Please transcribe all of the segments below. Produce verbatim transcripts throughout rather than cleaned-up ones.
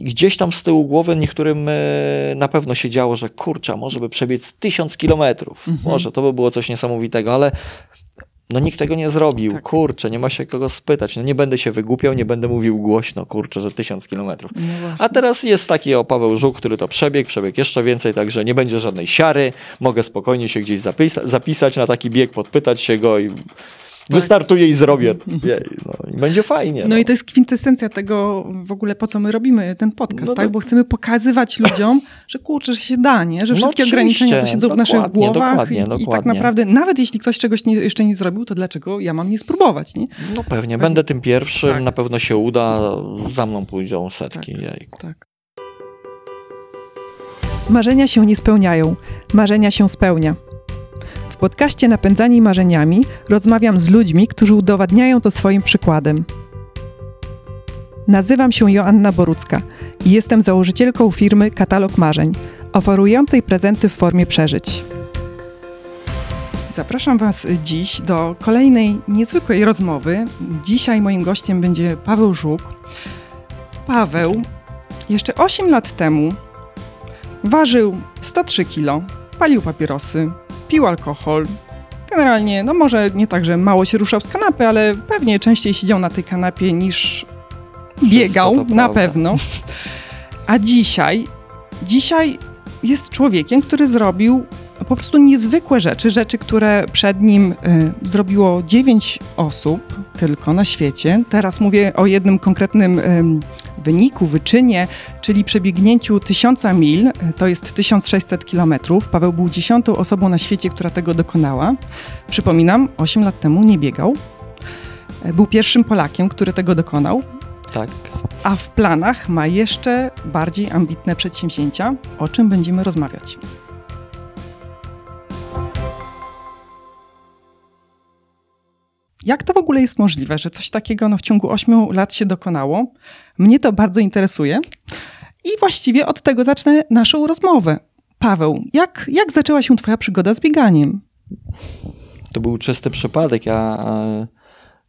I gdzieś tam z tyłu głowy niektórym na pewno się działo, że kurczę, może by przebiec tysiąc kilometrów. Mhm. Może to by było coś niesamowitego, ale no nikt tego nie zrobił. Tak. Kurczę, nie ma się kogo spytać. No nie będę się wygłupiał, nie będę mówił głośno, kurczę, że tysiąc kilometrów. No a teraz jest taki o Paweł Żuk, który to przebiegł, przebiegł jeszcze więcej, także nie będzie żadnej siary. Mogę spokojnie się gdzieś zapisa- zapisać na taki bieg, podpytać się go i... Tak. Wystartuję i zrobię. No, i będzie fajnie. No, no i to jest kwintesencja tego w ogóle, po co my robimy ten podcast, no tak? To... Bo chcemy pokazywać ludziom, że kurczę, że się da, nie? Że wszystkie no ograniczenia to siedzą w naszych głowach. Dokładnie, i, dokładnie. I tak naprawdę, nawet jeśli ktoś czegoś nie, jeszcze nie zrobił, to dlaczego ja mam nie spróbować, nie? No pewnie, tak. Będę tym pierwszym, tak. Na pewno się uda, za mną pójdą setki. Tak, jajku. Tak. Marzenia się nie spełniają, marzenia się spełnia. W podcaście Napędzani Marzeniami rozmawiam z ludźmi, którzy udowadniają to swoim przykładem. Nazywam się Joanna Borucka i jestem założycielką firmy Katalog Marzeń, oferującej prezenty w formie przeżyć. Zapraszam Was dziś do kolejnej niezwykłej rozmowy. Dzisiaj moim gościem będzie Paweł Żuk. Paweł jeszcze osiem lat temu ważył sto trzy kilo, palił papierosy, pił alkohol. Generalnie, no może nie tak, że mało się ruszał z kanapy, ale pewnie częściej siedział na tej kanapie niż biegał, na pewno. A dzisiaj, dzisiaj jest człowiekiem, który zrobił po prostu niezwykłe rzeczy, rzeczy, które przed nim y, zrobiło dziewięć osób tylko na świecie. Teraz mówię o jednym konkretnym y, wyniku, wyczynie, czyli przebiegnięciu tysiąca mil, y, to jest tysiąc sześćset kilometrów. Paweł był dziesiątą osobą na świecie, która tego dokonała. Przypominam, osiem lat temu nie biegał. Był pierwszym Polakiem, który tego dokonał. Tak. A w planach ma jeszcze bardziej ambitne przedsięwzięcia, o czym będziemy rozmawiać. Jak to w ogóle jest możliwe, że coś takiego no, w ciągu ośmiu lat się dokonało? Mnie to bardzo interesuje i właściwie od tego zacznę naszą rozmowę. Paweł, jak, jak zaczęła się twoja przygoda z bieganiem? To był czysty przypadek. Ja,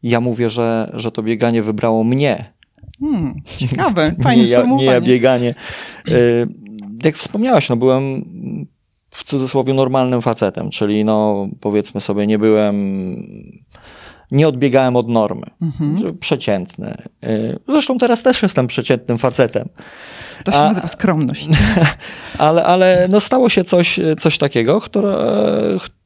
ja mówię, że, że to bieganie wybrało mnie. Hmm, ciekawe, fajnie sformułowanie. Nie ja bieganie. Jak wspomniałaś, no byłem... w cudzysłowie normalnym facetem, czyli no powiedzmy sobie nie byłem, nie odbiegałem od normy, mhm. Przeciętny. Zresztą teraz też jestem przeciętnym facetem. To się A, nazywa skromność. Ale, ale no stało się coś, coś takiego, które,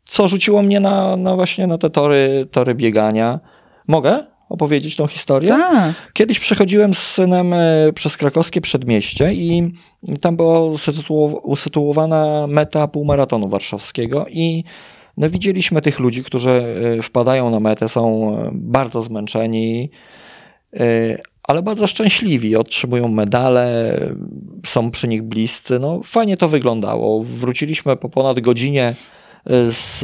co rzuciło mnie na, na właśnie na te tory, tory biegania. Mogę opowiedzieć tą historię? Tak. Kiedyś przechodziłem z synem przez krakowskie przedmieście i tam była usytuowana meta półmaratonu warszawskiego i no, widzieliśmy tych ludzi, którzy wpadają na metę, są bardzo zmęczeni, ale bardzo szczęśliwi, otrzymują medale, są przy nich bliscy. No, fajnie to wyglądało. Wróciliśmy po ponad godzinie z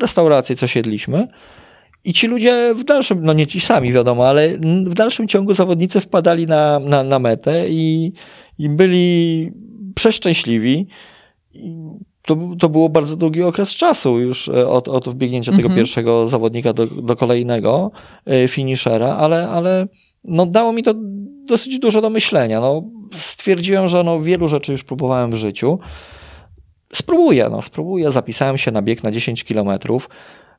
restauracji, co siedliśmy. I ci ludzie w dalszym, no nie ci sami wiadomo, ale w dalszym ciągu zawodnicy wpadali na, na, na metę i, i byli przeszczęśliwi. I to, to było bardzo długi okres czasu już od, od wbiegnięcia mhm. tego pierwszego zawodnika do, do kolejnego y, finiszera, ale, ale no dało mi to dosyć dużo do myślenia. No, stwierdziłem, że no wielu rzeczy już próbowałem w życiu. Spróbuję, no spróbuję. Zapisałem się na bieg na dziesięć kilometrów.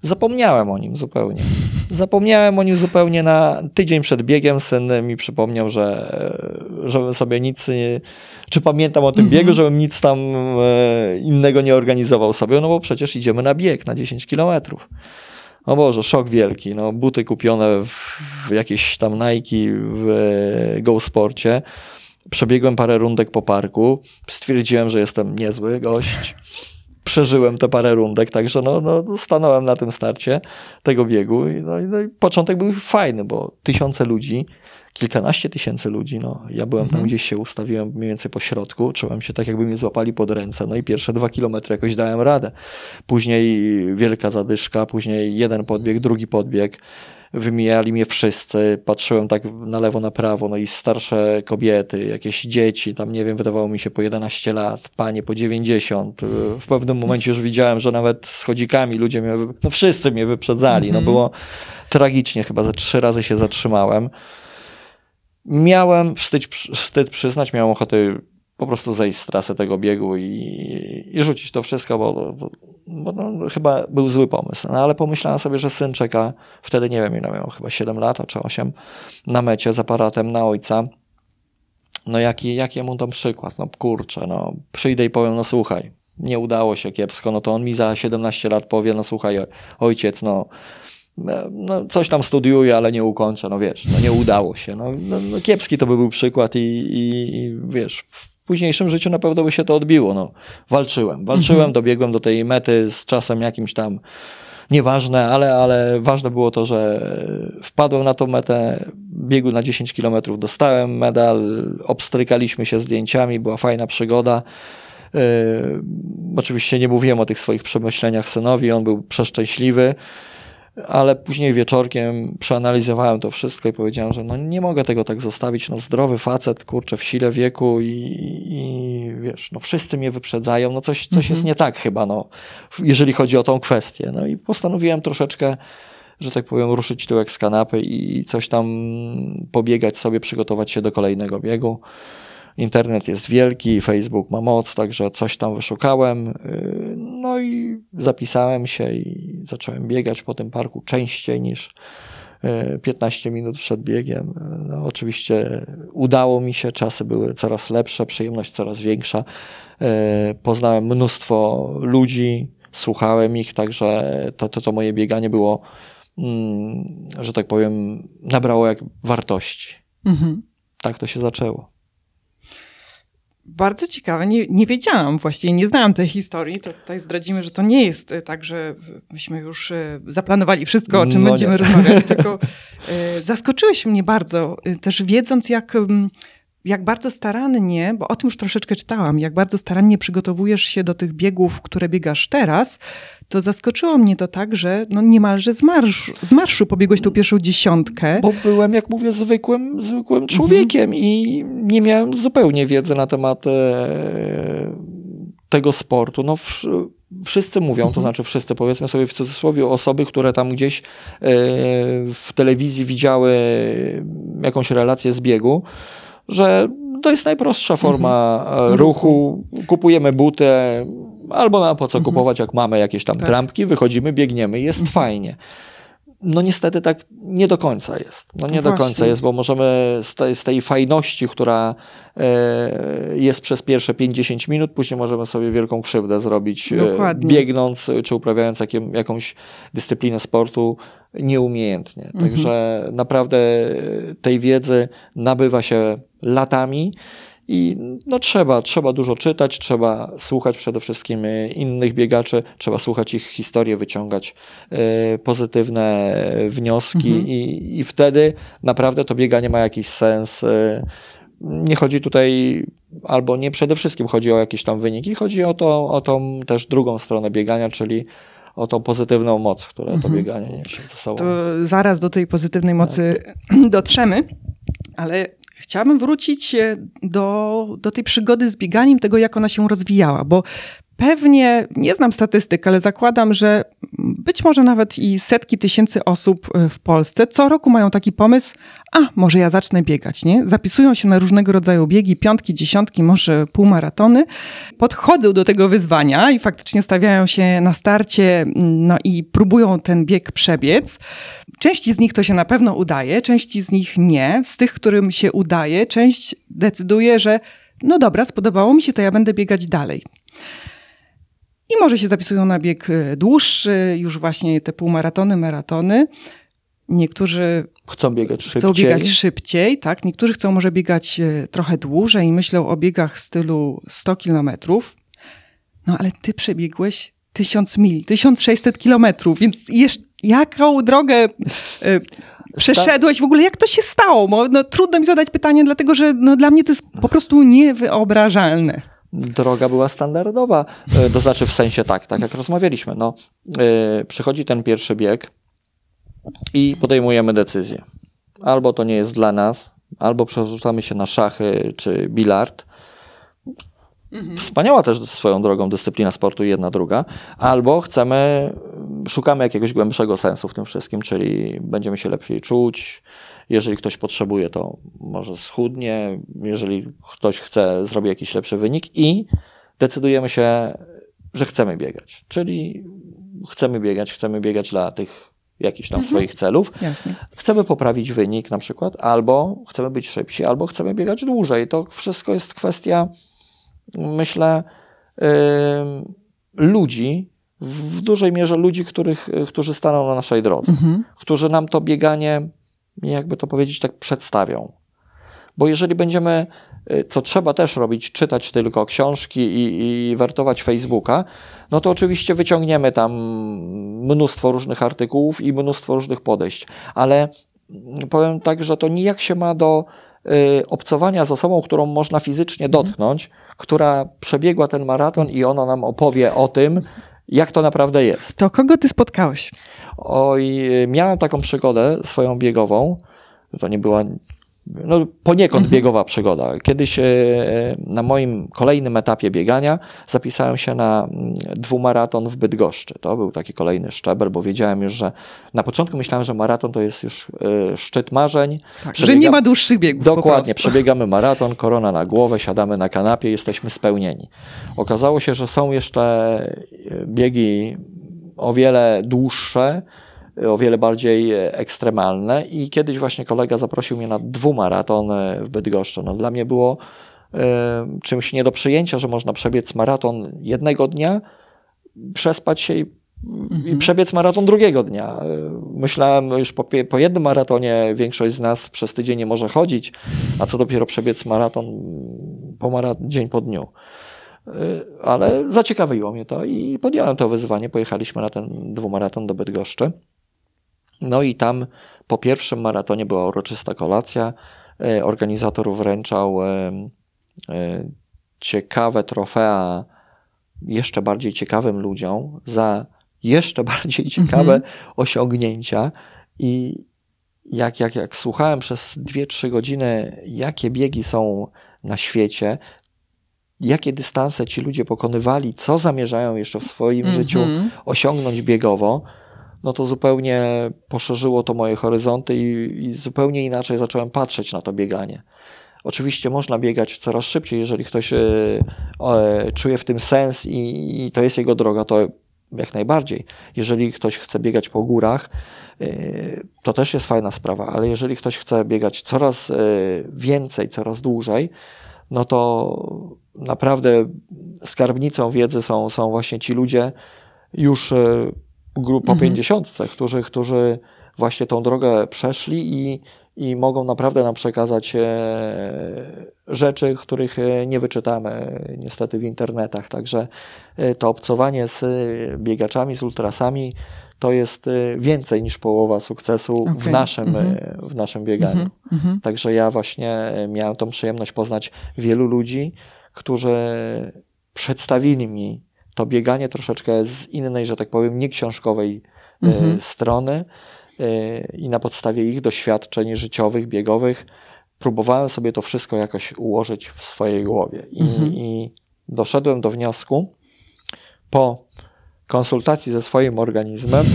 Zapomniałem o nim zupełnie. Zapomniałem o nim zupełnie na tydzień przed biegiem. Syn mi przypomniał, że żebym sobie nic, nie, czy pamiętam o tym mm-hmm. biegu, żebym nic tam innego nie organizował sobie, no bo przecież idziemy na bieg na dziesięć kilometrów. O Boże, szok wielki. No, buty kupione w jakieś tam Nike, w GoSporcie. Przebiegłem parę rundek po parku. Stwierdziłem, że jestem niezły gość. Przeżyłem te parę rundek, także no, no, stanąłem na tym starcie tego biegu i, no, no, i początek był fajny, bo tysiące ludzi, kilkanaście tysięcy ludzi, no ja byłem tam, mhm. gdzieś się ustawiłem mniej więcej po środku, czułem się tak, jakby mnie złapali pod ręce, no i pierwsze dwa kilometry jakoś dałem radę. Później wielka zadyszka, później jeden podbieg, drugi podbieg, wymijali mnie wszyscy, patrzyłem tak na lewo, na prawo, no i starsze kobiety, jakieś dzieci, tam nie wiem, wydawało mi się po jedenaście lat, panie po dziewięćdziesiąt, w pewnym momencie już widziałem, że nawet z chodzikami ludzie mnie, no wszyscy mnie wyprzedzali, no było tragicznie, chyba ze trzy razy się zatrzymałem. Miałem wstyd, wstyd przyznać, miałem ochotę po prostu zejść z trasy tego biegu i, i rzucić to wszystko, bo, bo, bo no, chyba był zły pomysł. No, ale pomyślałem sobie, że syn czeka, wtedy nie wiem ile miał, chyba siedem lat czy osiem, na mecie z aparatem na ojca. No jaki, jaki mu tam przykład? No kurczę, no przyjdę i powiem, no słuchaj, nie udało się kiepsko, no to on mi za siedemnaście lat powie, no słuchaj ojciec, no, no coś tam studiuje, ale nie ukończę, no wiesz, no nie udało się. No, no, no kiepski to by był przykład i, i, i wiesz... W późniejszym życiu na pewno by się to odbiło. No, walczyłem, walczyłem, mhm. dobiegłem do tej mety z czasem jakimś tam nieważne, ale, ale ważne było to, że wpadłem na tą metę, biegu na dziesięć kilometrów, dostałem medal, obstrykaliśmy się zdjęciami, była fajna przygoda. Yy, oczywiście nie mówiłem o tych swoich przemyśleniach synowi, on był przeszczęśliwy. Ale później wieczorkiem przeanalizowałem to wszystko i powiedziałem, że no nie mogę tego tak zostawić, no zdrowy facet, kurczę, w sile wieku i, i wiesz, no wszyscy mnie wyprzedzają, no coś, coś mm-hmm. jest nie tak chyba, no, jeżeli chodzi o tą kwestię. No i postanowiłem troszeczkę, że tak powiem, ruszyć tyłek z kanapy i coś tam pobiegać sobie, przygotować się do kolejnego biegu. Internet jest wielki, Facebook ma moc, także coś tam wyszukałem. No i zapisałem się i zacząłem biegać po tym parku częściej niż piętnaście minut przed biegiem. No, oczywiście udało mi się, czasy były coraz lepsze, przyjemność coraz większa. Poznałem mnóstwo ludzi, słuchałem ich, także to, to, to moje bieganie było, że tak powiem, nabrało jak wartości. Mhm. Tak to się zaczęło. Bardzo ciekawe, nie, nie wiedziałam właściwie, nie znałam tej historii, to tutaj zdradzimy, że to nie jest tak, że myśmy już zaplanowali wszystko, o czym no będziemy nie. rozmawiać, tylko zaskoczyłeś mnie bardzo, też wiedząc jak, jak bardzo starannie, bo o tym już troszeczkę czytałam, jak bardzo starannie przygotowujesz się do tych biegów, które biegasz teraz, to zaskoczyło mnie to tak, że no niemalże z marszu, z marszu pobiegłeś tą pierwszą dziesiątkę. Bo byłem, jak mówię, zwykłym, zwykłym człowiekiem mhm. i nie miałem zupełnie wiedzy na temat e, tego sportu. No w, wszyscy mówią, mhm. to znaczy wszyscy, powiedzmy sobie w cudzysłowie, osoby, które tam gdzieś e, w telewizji widziały jakąś relację z biegu, że to jest najprostsza forma mhm. ruchu, kupujemy buty, albo na po co mhm. kupować, jak mamy jakieś tam tak. trampki, wychodzimy, biegniemy, jest mhm. fajnie. No niestety tak nie do końca jest. No nie Właśnie. do końca jest, bo możemy z tej, z tej fajności, która e, jest przez pierwsze pięćdziesiąt minut, później możemy sobie wielką krzywdę zrobić, e, biegnąc czy uprawiając jakim, jakąś dyscyplinę sportu nieumiejętnie. Mhm. Także naprawdę tej wiedzy nabywa się latami. I no trzeba, trzeba dużo czytać, trzeba słuchać przede wszystkim innych biegaczy, trzeba słuchać ich historii, wyciągać y, pozytywne wnioski mhm. i, i wtedy naprawdę to bieganie ma jakiś sens. Y, nie chodzi tutaj, albo nie przede wszystkim chodzi o jakieś tam wyniki, chodzi o, to, o tą też drugą stronę biegania, czyli o tą pozytywną moc, która mhm. to bieganie niesie ze sobą. To zaraz do tej pozytywnej mocy tak. dotrzemy, ale... Chciałabym wrócić do, do tej przygody z bieganiem, tego jak ona się rozwijała, bo pewnie, nie znam statystyk, ale zakładam, że być może nawet i setki tysięcy osób w Polsce co roku mają taki pomysł, a może ja zacznę biegać, nie? Zapisują się na różnego rodzaju biegi, piątki, dziesiątki, może półmaratony, podchodzą do tego wyzwania i faktycznie stawiają się na starcie, no i próbują ten bieg przebiec. Części z nich to się na pewno udaje, części z nich nie. Z tych, którym się udaje, część decyduje, że no dobra, spodobało mi się, to ja będę biegać dalej. I może się zapisują na bieg dłuższy, już właśnie te półmaratony, maratony. Niektórzy chcą biegać szybciej. Chcą biegać szybciej, tak. Niektórzy chcą może biegać trochę dłużej i myślą o biegach w stylu sto kilometrów. No ale ty przebiegłeś tysiąc mil, tysiąc sześćset kilometrów, więc jeszcze, jaką drogę... Y- Przeszedłeś w ogóle, jak to się stało? Bo, no, trudno mi zadać pytanie, dlatego że no, dla mnie to jest po prostu niewyobrażalne. Droga była standardowa, to znaczy w sensie tak, tak jak rozmawialiśmy. No, yy, przychodzi ten pierwszy bieg i podejmujemy decyzję. Albo to nie jest dla nas, albo przerzucamy się na szachy czy bilard. Wspaniała też swoją drogą dyscyplina sportu, jedna, druga. Albo chcemy, szukamy jakiegoś głębszego sensu w tym wszystkim, czyli będziemy się lepiej czuć, Jeżeli ktoś potrzebuje, to może schudnie. Jeżeli ktoś chce, zrobi jakiś lepszy wynik i decydujemy się, że chcemy biegać. Czyli chcemy biegać, chcemy biegać dla tych jakichś tam mhm. swoich celów. Jasne. Chcemy poprawić wynik na przykład, albo chcemy być szybsi, albo chcemy biegać dłużej. To wszystko jest kwestia, myślę, yy, ludzi, w dużej mierze ludzi, których, którzy staną na naszej drodze, mhm. którzy nam to bieganie, jakby to powiedzieć, tak przedstawią. Bo jeżeli będziemy, co trzeba też robić, czytać tylko książki i, i wertować Facebooka, no to oczywiście wyciągniemy tam mnóstwo różnych artykułów i mnóstwo różnych podejść. Ale powiem tak, że to nijak się ma do y, obcowania z osobą, którą można fizycznie dotknąć, mhm. która przebiegła ten maraton i ona nam opowie o tym, jak to naprawdę jest. To kogo ty spotkałeś? Oj, miałem taką przygodę swoją biegową. To nie była... No, poniekąd biegowa przygoda. Kiedyś na moim kolejnym etapie biegania zapisałem się na dwumaraton w Bydgoszczy. To był taki kolejny szczebel, bo wiedziałem już, że na początku myślałem, że maraton to jest już szczyt marzeń. Tak, Przebiega... że nie ma dłuższych biegów. Dokładnie, przebiegamy maraton, korona na głowę, siadamy na kanapie, jesteśmy spełnieni. Okazało się, że są jeszcze biegi o wiele dłuższe, o wiele bardziej ekstremalne i kiedyś właśnie kolega zaprosił mnie na dwumaraton w Bydgoszczy. No, dla mnie było y, czymś nie do przyjęcia, że można przebiec maraton jednego dnia, przespać się i, mhm. i przebiec maraton drugiego dnia. Myślałem już po, po jednym maratonie większość z nas przez tydzień nie może chodzić, a co dopiero przebiec maraton po mara- dzień po dniu. Y, ale zaciekawiło mnie to i podjąłem to wyzwanie. Pojechaliśmy na ten dwumaraton do Bydgoszczy. No i tam po pierwszym maratonie była uroczysta kolacja. Organizator wręczał ciekawe trofea jeszcze bardziej ciekawym ludziom za jeszcze bardziej ciekawe mm-hmm. osiągnięcia. I jak, jak, jak słuchałem przez dwie trzy godziny, jakie biegi są na świecie, jakie dystanse ci ludzie pokonywali, co zamierzają jeszcze w swoim mm-hmm. życiu osiągnąć biegowo, no to zupełnie poszerzyło to moje horyzonty i, i zupełnie inaczej zacząłem patrzeć na to bieganie. Oczywiście można biegać coraz szybciej, jeżeli ktoś y, y, czuje w tym sens i, i to jest jego droga, to jak najbardziej. Jeżeli ktoś chce biegać po górach, y, to też jest fajna sprawa, ale jeżeli ktoś chce biegać coraz y, więcej, coraz dłużej, no to naprawdę skarbnicą wiedzy są, są właśnie ci ludzie już... Y, grup po pięćdziesiątce, mhm. którzy, którzy właśnie tą drogę przeszli i, i mogą naprawdę nam przekazać e, rzeczy, których nie wyczytamy niestety w internetach. Także e, to obcowanie z biegaczami, z ultrasami to jest e, więcej niż połowa sukcesu okay. w, naszym, mhm. w naszym bieganiu. Mhm. Także ja właśnie miałem tą przyjemność poznać wielu ludzi, którzy przedstawili mi to bieganie troszeczkę z innej, że tak powiem, nieksiążkowej mhm. y, strony y, i na podstawie ich doświadczeń życiowych, biegowych próbowałem sobie to wszystko jakoś ułożyć w swojej głowie. I, mhm. i doszedłem do wniosku po konsultacji ze swoim organizmem,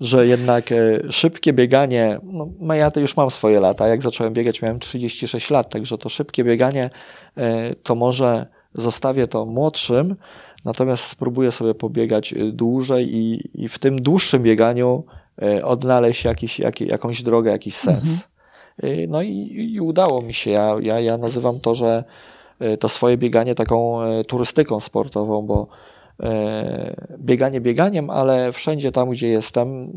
że jednak y, szybkie bieganie, no ja to już mam swoje lata, jak zacząłem biegać miałem trzydzieści sześć lat, także to szybkie bieganie y, to może zostawię to młodszym, natomiast spróbuję sobie pobiegać dłużej i, i w tym dłuższym bieganiu odnaleźć jakiś, jak, jakąś drogę, jakiś sens. Mhm. No i, i udało mi się. Ja, ja, ja nazywam to, że to swoje bieganie taką turystyką sportową, bo bieganie bieganiem, ale wszędzie tam, gdzie jestem,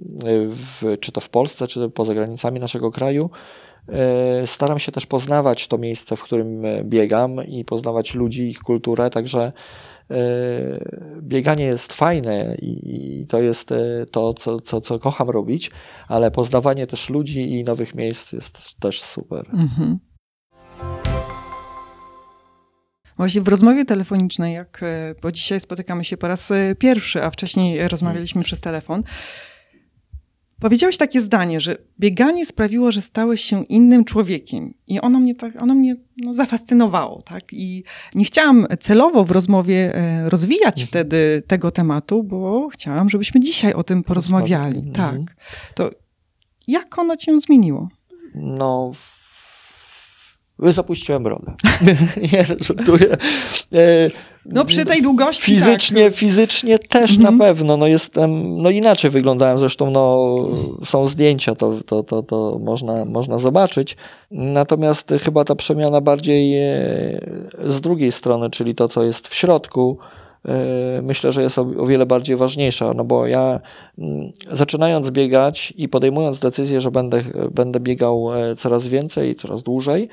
w, czy to w Polsce, czy poza granicami naszego kraju, staram się też poznawać to miejsce, w którym biegam i poznawać ludzi, ich kulturę, także bieganie jest fajne i to jest to, co, co, co kocham robić, ale poznawanie też ludzi i nowych miejsc jest też super. Mhm. Właśnie w rozmowie telefonicznej, jak, bo dzisiaj spotykamy się po raz pierwszy, a wcześniej rozmawialiśmy mhm. przez telefon, powiedziałeś takie zdanie, że bieganie sprawiło, że stałeś się innym człowiekiem i ono mnie, tak, ono mnie no, zafascynowało. Tak? I nie chciałam celowo w rozmowie rozwijać mhm. wtedy tego tematu, bo chciałam, żebyśmy dzisiaj o tym porozmawiali. Mhm. Tak. To jak ono cię zmieniło? no... zapuściłem brodę. Nie, żartuję. No przy tej długości Fizycznie, tak. fizycznie też mhm. na pewno. No jestem, no inaczej wyglądałem. Zresztą no, są zdjęcia, to, to, to, to można, można zobaczyć. Natomiast chyba ta przemiana bardziej z drugiej strony, czyli to, co jest w środku, myślę, że jest o wiele bardziej ważniejsza, no bo ja zaczynając biegać i podejmując decyzję, że będę, będę biegał coraz więcej, coraz dłużej,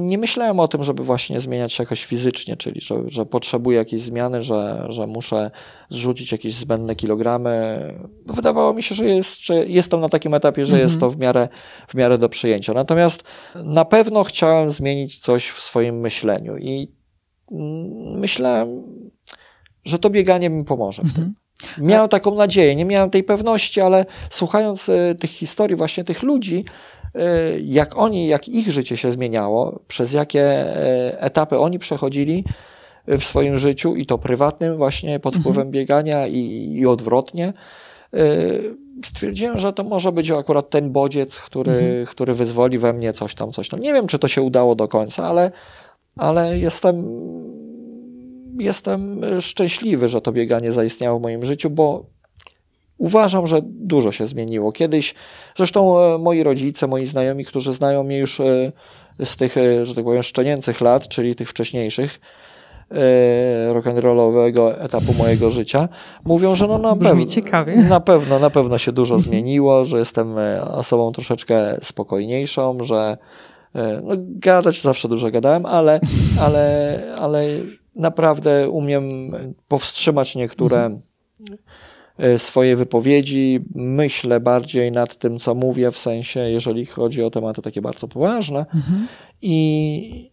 nie myślałem o tym, żeby właśnie zmieniać się jakoś fizycznie, czyli że, że potrzebuję jakiejś zmiany, że, że muszę zrzucić jakieś zbędne kilogramy. Wydawało mi się, że, jest, że jestem na takim etapie, że mm-hmm. jest to w miarę, w miarę do przyjęcia. Natomiast na pewno chciałem zmienić coś w swoim myśleniu i myślałem, że to bieganie mi pomoże w tym. Mhm. Miałem taką nadzieję, nie miałem tej pewności, ale słuchając y, tych historii właśnie tych ludzi, y, jak oni, jak ich życie się zmieniało, przez jakie y, etapy oni przechodzili w swoim życiu i to prywatnym właśnie pod wpływem mhm. biegania i, i odwrotnie, y, stwierdziłem, że to może być akurat ten bodziec, który, mhm. który wyzwoli we mnie coś tam, coś tam. Nie wiem, czy to się udało do końca, ale, ale jestem... Jestem szczęśliwy, że to bieganie zaistniało w moim życiu, bo uważam, że dużo się zmieniło. Kiedyś, zresztą moi rodzice, moi znajomi, którzy znają mnie już z tych, że tak powiem, szczenięcych lat, czyli tych wcześniejszych, rock'n'rollowego etapu mojego życia, mówią, że no na pewno, na pewno, na pewno się dużo zmieniło, że jestem osobą troszeczkę spokojniejszą, że no, gadać zawsze dużo gadałem, ale, ale, ale naprawdę umiem powstrzymać niektóre swoje wypowiedzi, myślę bardziej nad tym, co mówię, w sensie, jeżeli chodzi o tematy takie bardzo poważne. Mhm. I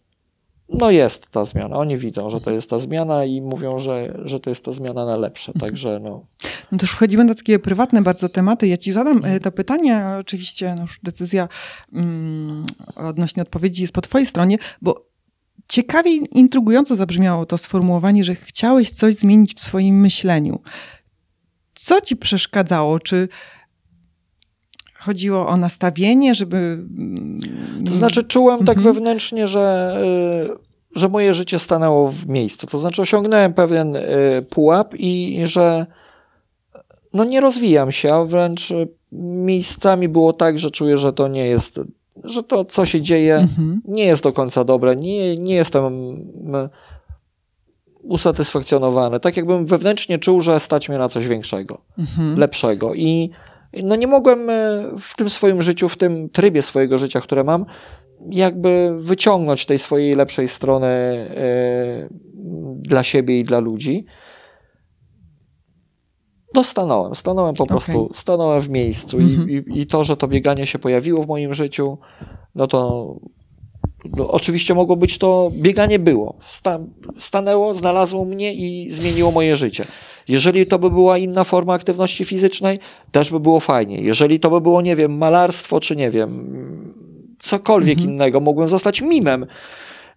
no jest ta zmiana. Oni widzą, że to jest ta zmiana i mówią, że, że to jest ta zmiana na lepsze. Także no... No to już wchodzimy do takie prywatne bardzo tematy. Ja ci zadam to pytanie, oczywiście no już decyzja mm, odnośnie odpowiedzi jest po twojej stronie, bo ciekawie i intrygująco zabrzmiało to sformułowanie, że chciałeś coś zmienić w swoim myśleniu. Co ci przeszkadzało? Czy chodziło o nastawienie, żeby... To znaczy czułem tak mhm. wewnętrznie, że, że moje życie stanęło w miejscu. To znaczy osiągnąłem pewien pułap i że no nie rozwijam się, a wręcz miejscami było tak, że czuję, że to nie jest... że to, co się dzieje, mhm. nie jest do końca dobre, nie, nie jestem usatysfakcjonowany. Tak jakbym wewnętrznie czuł, że stać mnie na coś większego, mhm. lepszego. I no nie mogłem w tym swoim życiu, w tym trybie swojego życia, które mam, jakby wyciągnąć tej swojej lepszej strony y, dla siebie i dla ludzi. No stanąłem, stanąłem po okay. prostu, stanąłem w miejscu mm-hmm. I, i, i to, że to bieganie się pojawiło w moim życiu, no to no, oczywiście mogło być to, bieganie było, Sta, stanęło, znalazło mnie i zmieniło moje życie. Jeżeli to by była inna forma aktywności fizycznej, też by było fajnie. Jeżeli to by było, nie wiem, malarstwo, czy nie wiem, cokolwiek mm-hmm. innego, mogłem zostać mimem.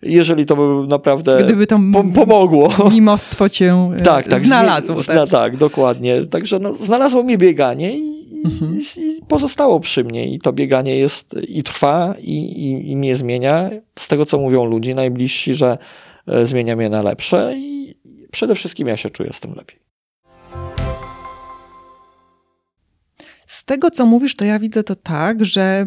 Jeżeli to by naprawdę Gdyby to pom- pomogło. Mimostwo cię tak, tak, znalazło. Zmi- tak. Zna, tak, dokładnie. Także no, znalazło mnie bieganie i, mhm. i, i pozostało przy mnie. I to bieganie jest i trwa i, i, i mnie zmienia. Z tego, co mówią ludzie najbliżsi, że e, zmienia mnie na lepsze i przede wszystkim ja się czuję z tym lepiej. Z tego, co mówisz, to ja widzę to tak, że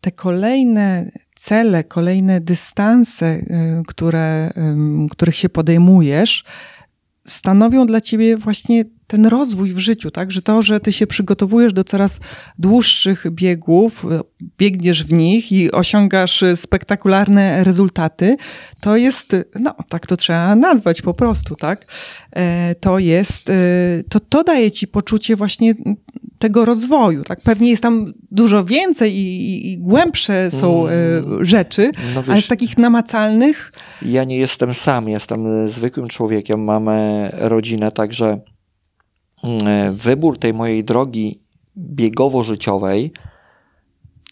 te kolejne cele, kolejne dystanse, które, których się podejmujesz, stanowią dla ciebie właśnie ten rozwój w życiu, tak? Że to, że ty się przygotowujesz do coraz dłuższych biegów, biegniesz w nich i osiągasz spektakularne rezultaty, to jest, no tak to trzeba nazwać po prostu, tak? To jest, to, to daje ci poczucie właśnie tego rozwoju, tak? Pewnie jest tam dużo więcej i, i, i głębsze są mm. rzeczy, no wiesz, ale z takich namacalnych... Ja nie jestem sam, jestem zwykłym człowiekiem, mam rodzinę, także wybór tej mojej drogi biegowo-życiowej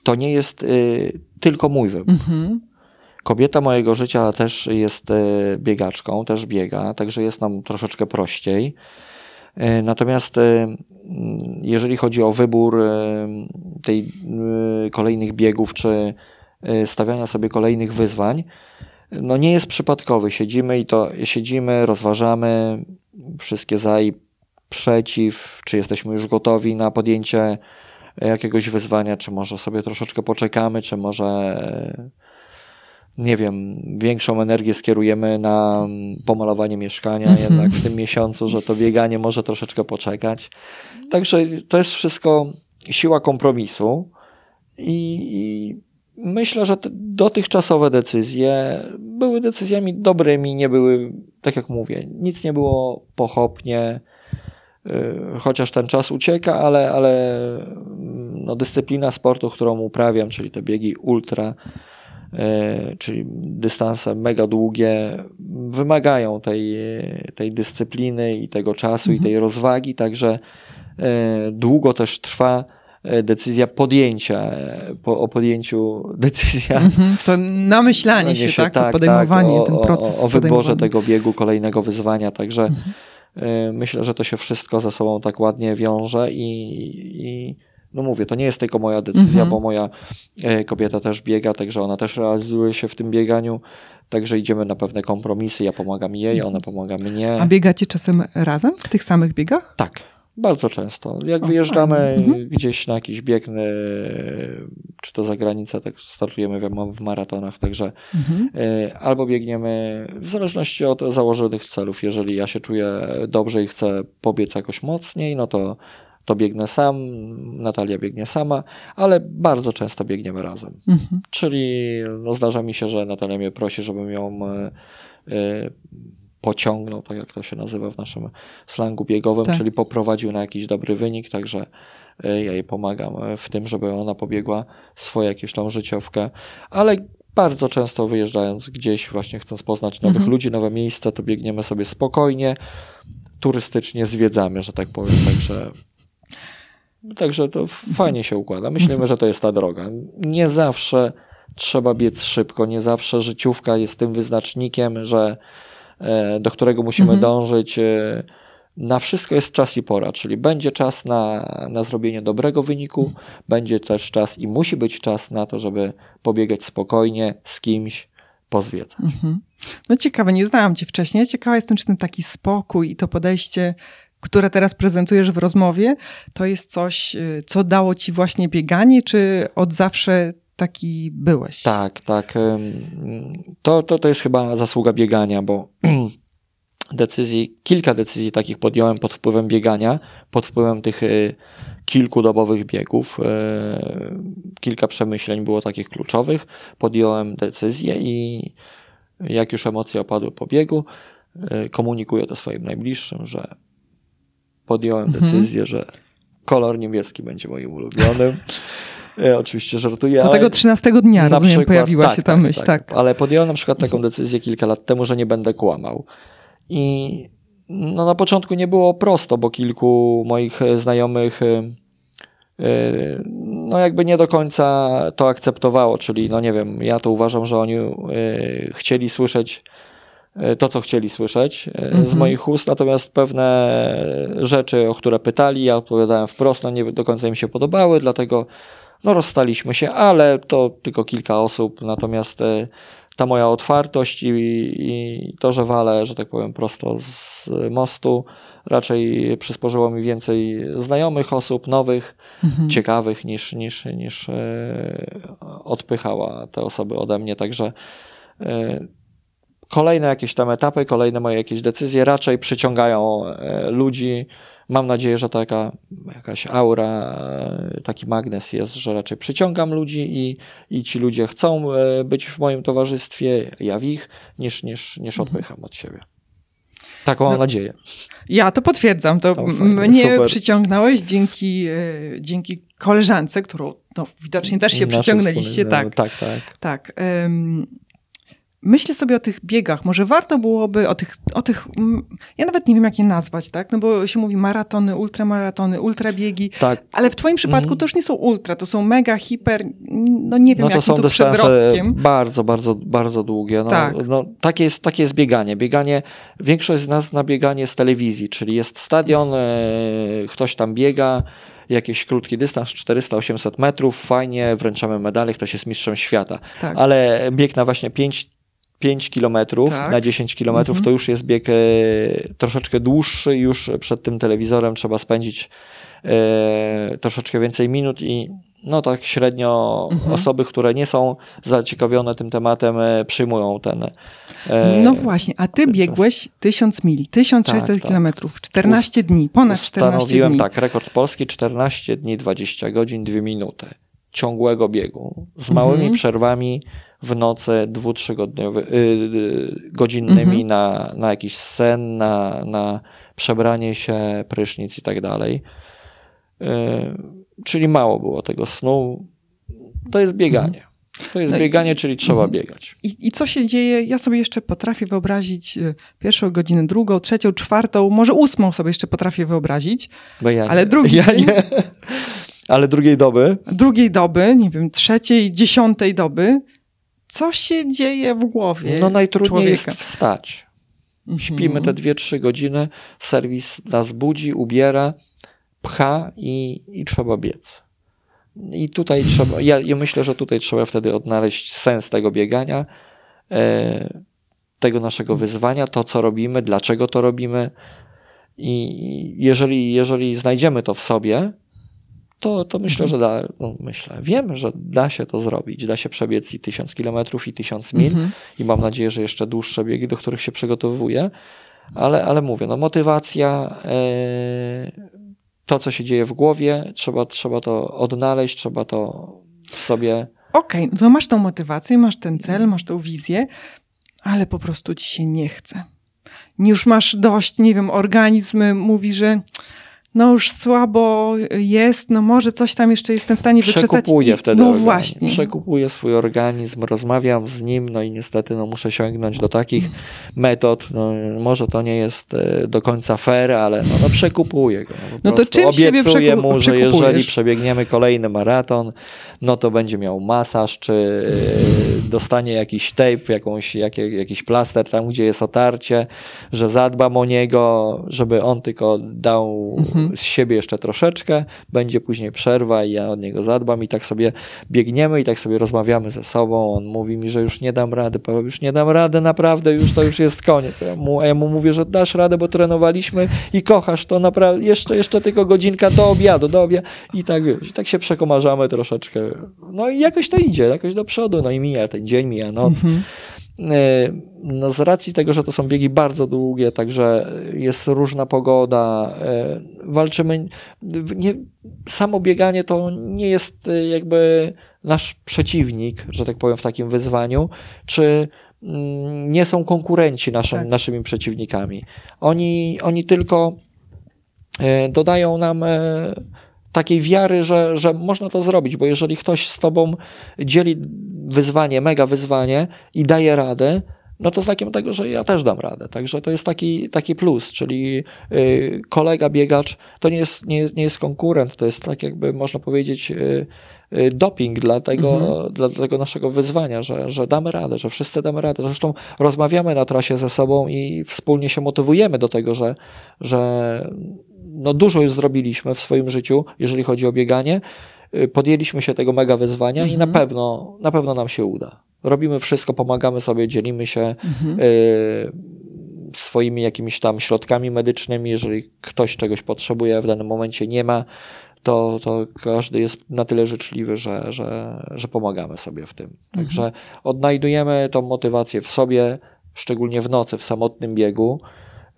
to nie jest y, tylko mój wybór. Mm-hmm. Kobieta mojego życia też jest y, biegaczką, też biega, także jest nam troszeczkę prościej. Natomiast jeżeli chodzi o wybór tej kolejnych biegów czy stawiania sobie kolejnych wyzwań, no nie jest przypadkowy. Siedzimy i to siedzimy, rozważamy wszystkie za i przeciw, czy jesteśmy już gotowi na podjęcie jakiegoś wyzwania, czy może sobie troszeczkę poczekamy, czy może nie wiem, większą energię skierujemy na pomalowanie mieszkania mm-hmm. jednak w tym miesiącu, że to bieganie może troszeczkę poczekać. Także to jest wszystko siła kompromisu i, i myślę, że te dotychczasowe decyzje były decyzjami dobrymi, nie były, tak jak mówię, nic nie było pochopnie, yy, chociaż ten czas ucieka, ale, ale no, dyscyplina sportu, którą uprawiam, czyli te biegi ultra, czyli dystanse mega długie, wymagają tej, tej dyscypliny i tego czasu mhm. i tej rozwagi, także długo też trwa decyzja podjęcia, po, o podjęciu decyzja. Mhm. To namyślanie się, się, tak? tak to podejmowanie, tak, o, ten proces. O, o wyborze tego biegu, kolejnego wyzwania, także mhm. myślę, że to się wszystko ze sobą tak ładnie wiąże i, i no mówię, to nie jest tylko moja decyzja, mhm. bo moja e, kobieta też biega, także ona też realizuje się w tym bieganiu, także idziemy na pewne kompromisy, ja pomagam jej, ona pomaga mnie. A biegacie czasem razem w tych samych biegach? Tak, bardzo często. Jak o, wyjeżdżamy mhm. gdzieś na jakiś bieg, y, czy to za granicę, tak startujemy w, w maratonach, także mhm. y, albo biegniemy w zależności od założonych celów. Jeżeli ja się czuję dobrze i chcę pobiec jakoś mocniej, no to to biegnę sam, Natalia biegnie sama, ale bardzo często biegniemy razem. Mhm. Czyli no, zdarza mi się, że Natalia mnie prosi, żebym ją y, pociągnął, tak jak to się nazywa w naszym slangu biegowym, tak. czyli poprowadził na jakiś dobry wynik, także y, ja jej pomagam w tym, żeby ona pobiegła swoje jakieś tą życiówkę, ale bardzo często wyjeżdżając gdzieś, właśnie chcąc poznać nowych mhm. ludzi, nowe miejsca, to biegniemy sobie spokojnie, turystycznie zwiedzamy, że tak powiem, także Także to fajnie się układa. Myślimy, że to jest ta droga. Nie zawsze trzeba biec szybko, nie zawsze życiówka jest tym wyznacznikiem, że do którego musimy mhm. dążyć. Na wszystko jest czas i pora, czyli będzie czas na, na zrobienie dobrego wyniku, mhm. będzie też czas i musi być czas na to, żeby pobiegać spokojnie z kimś, pozwiedzać. Mhm. No ciekawe, nie znałam cię wcześniej. Ciekawa jestem, czy ten taki spokój i to podejście, które teraz prezentujesz w rozmowie, to jest coś, co dało ci właśnie bieganie, czy od zawsze taki byłeś? Tak, tak. To, to, to jest chyba zasługa biegania, bo decyzji, kilka decyzji takich podjąłem pod wpływem biegania, pod wpływem tych kilkudobowych biegów. Kilka przemyśleń było takich kluczowych. Podjąłem decyzję i jak już emocje opadły po biegu, komunikuję to swoim najbliższym, że podjąłem decyzję, mhm. że kolor niebieski będzie moim ulubionym. Ja oczywiście żartuję. Do tego trzynastego dnia, rozumiem, przykład, pojawiła tak, się ta tak, myśl. Tak. Tak. Ale podjąłem na przykład taką decyzję kilka lat temu, że nie będę kłamał. I no, na początku nie było prosto, bo kilku moich znajomych no jakby nie do końca to akceptowało. Czyli no nie wiem, ja to uważam, że oni chcieli słyszeć to, co chcieli słyszeć mm-hmm. z moich ust, natomiast pewne rzeczy, o które pytali, ja odpowiadałem wprost, no nie do końca im się podobały, dlatego no rozstaliśmy się, ale to tylko kilka osób, natomiast ta moja otwartość i, i to, że walę, że tak powiem, prosto z mostu, raczej przysporzyło mi więcej znajomych osób, nowych, mhm. ciekawych, niż, niż, niż odpychała te osoby ode mnie, także kolejne jakieś tam etapy, kolejne moje jakieś decyzje raczej przyciągają ludzi. Mam nadzieję, że taka jakaś aura, taki magnes jest, że raczej przyciągam ludzi i, i ci ludzie chcą być w moim towarzystwie, ja w ich, niż, niż, niż odpycham od siebie. Taką mam no, nadzieję. Ja to potwierdzam. To no, mnie super przyciągnąłeś dzięki, dzięki koleżance, którą no, widocznie też się nasze przyciągnęliście. Tak, tak, tak. tak. Um, myślę sobie o tych biegach, może warto byłoby o tych, o tych, ja nawet nie wiem jak je nazwać, tak? No bo się mówi maratony, ultramaratony, ultrabiegi, tak. Ale w twoim przypadku mm. to już nie są ultra, to są mega, hiper, no nie wiem no jakim tu przedrostkiem. Bardzo, bardzo, bardzo długie. No, tak. no, takie, jest, takie jest bieganie. bieganie. Większość z nas na bieganie z telewizji, czyli jest stadion, yy, ktoś tam biega, jakiś krótki dystans, czterysta osiemset metrów, fajnie, wręczamy medale, ktoś jest mistrzem świata. Tak. Ale bieg na właśnie pięć kilometrów tak. na dziesięć kilometrów mhm. to już jest bieg e, troszeczkę dłuższy, już przed tym telewizorem trzeba spędzić e, troszeczkę więcej minut i no tak średnio mhm. osoby, które nie są zaciekawione tym tematem e, przyjmują ten... E, no właśnie, a ty biegłeś tysiąc mil, tysiąc sześćset tak, tak. kilometrów, czternaście dni, ponad czternaście dni. Ustanowiłem tak, rekord polski czternaście dni, dwadzieścia godzin, dwie minuty ciągłego biegu z małymi mhm. przerwami w nocy dwu-trzygodniowymi yy, godzinnymi mhm. na, na jakiś sen, na, na przebranie się, prysznic i tak dalej. Yy, czyli mało było tego snu. To jest bieganie. Mhm. To jest no bieganie, i, czyli trzeba biegać. I, I co się dzieje? Ja sobie jeszcze potrafię wyobrazić pierwszą godzinę, drugą, trzecią, czwartą, może ósmą sobie jeszcze potrafię wyobrazić. Bo ja ale nie. drugi ja dzień... nie. Ale drugiej doby? Drugiej doby, nie wiem, trzeciej, dziesiątej doby. Co się dzieje w głowie No najtrudniej człowieka? Jest wstać. Śpimy te dwie, trzy godziny, serwis nas budzi, ubiera, pcha i, i trzeba biec. I tutaj trzeba, ja, ja myślę, że tutaj trzeba wtedy odnaleźć sens tego biegania, e, tego naszego wyzwania, to co robimy, dlaczego to robimy. I jeżeli, jeżeli znajdziemy to w sobie, To, to myślę, że da, no myślę, wiem, że da się to zrobić, da się przebiec i tysiąc kilometrów i tysiąc mil mhm. i mam nadzieję, że jeszcze dłuższe biegi, do których się przygotowuję, ale, ale mówię, no motywacja, yy, to co się dzieje w głowie, trzeba, trzeba to odnaleźć, trzeba to w sobie... Okej, okay, to masz tą motywację, masz ten cel, masz tą wizję, ale po prostu ci się nie chce. Już masz dość, nie wiem, organizm mówi, że... no już słabo jest, no może coś tam jeszcze jestem w stanie wykrzesać. Przekupuję wtedy no organizm. Właśnie. Przekupuję swój organizm, rozmawiam z nim, no i niestety no muszę sięgnąć do takich metod, no, może to nie jest do końca fair, ale no, no przekupuję go. No, no to czym obiecuję siebie mu, że jeżeli przebiegniemy kolejny maraton, no to będzie miał masaż, czy yy, dostanie jakiś tape, jakąś, jak, jakiś plaster tam, gdzie jest otarcie, że zadbam o niego, żeby on tylko dał mhm. z siebie jeszcze troszeczkę, będzie później przerwa i ja od niego zadbam i tak sobie biegniemy i tak sobie rozmawiamy ze sobą, on mówi mi, że już nie dam rady, Paweł, już nie dam rady, naprawdę, już to już jest koniec. Ja mu, a ja mu mówię, że dasz radę, bo trenowaliśmy i kochasz to naprawdę, jeszcze, jeszcze tylko godzinka do obiadu, do obiadu i tak wiesz, i tak się przekomarzamy troszeczkę. No i jakoś to idzie, jakoś do przodu, no i mija ten dzień, mija noc. Mhm. No z racji tego, że to są biegi bardzo długie, także jest różna pogoda, walczymy, nie, samo bieganie to nie jest jakby nasz przeciwnik, że tak powiem w takim wyzwaniu, czy nie są konkurenci naszym, tak. naszymi przeciwnikami. Oni, oni tylko dodają nam takiej wiary, że, że można to zrobić, bo jeżeli ktoś z tobą dzieli wyzwanie, mega wyzwanie i daje radę, no to znakiem tego, że ja też dam radę. Także to jest taki, taki plus, czyli yy, kolega biegacz to nie jest, nie, nie jest konkurent, to jest tak jakby można powiedzieć yy, yy, doping dla tego, mhm. dla tego naszego wyzwania, że, że damy radę, że wszyscy damy radę. Zresztą rozmawiamy na trasie ze sobą i wspólnie się motywujemy do tego, że, że no dużo już zrobiliśmy w swoim życiu, jeżeli chodzi o bieganie. Podjęliśmy się tego mega wyzwania mhm. i na pewno, na pewno nam się uda. Robimy wszystko, pomagamy sobie, dzielimy się mhm. y, swoimi jakimiś tam środkami medycznymi. Jeżeli ktoś czegoś potrzebuje, w danym momencie nie ma, to, to każdy jest na tyle życzliwy, że, że, że pomagamy sobie w tym. Także mhm. odnajdujemy tą motywację w sobie, szczególnie w nocy, w samotnym biegu.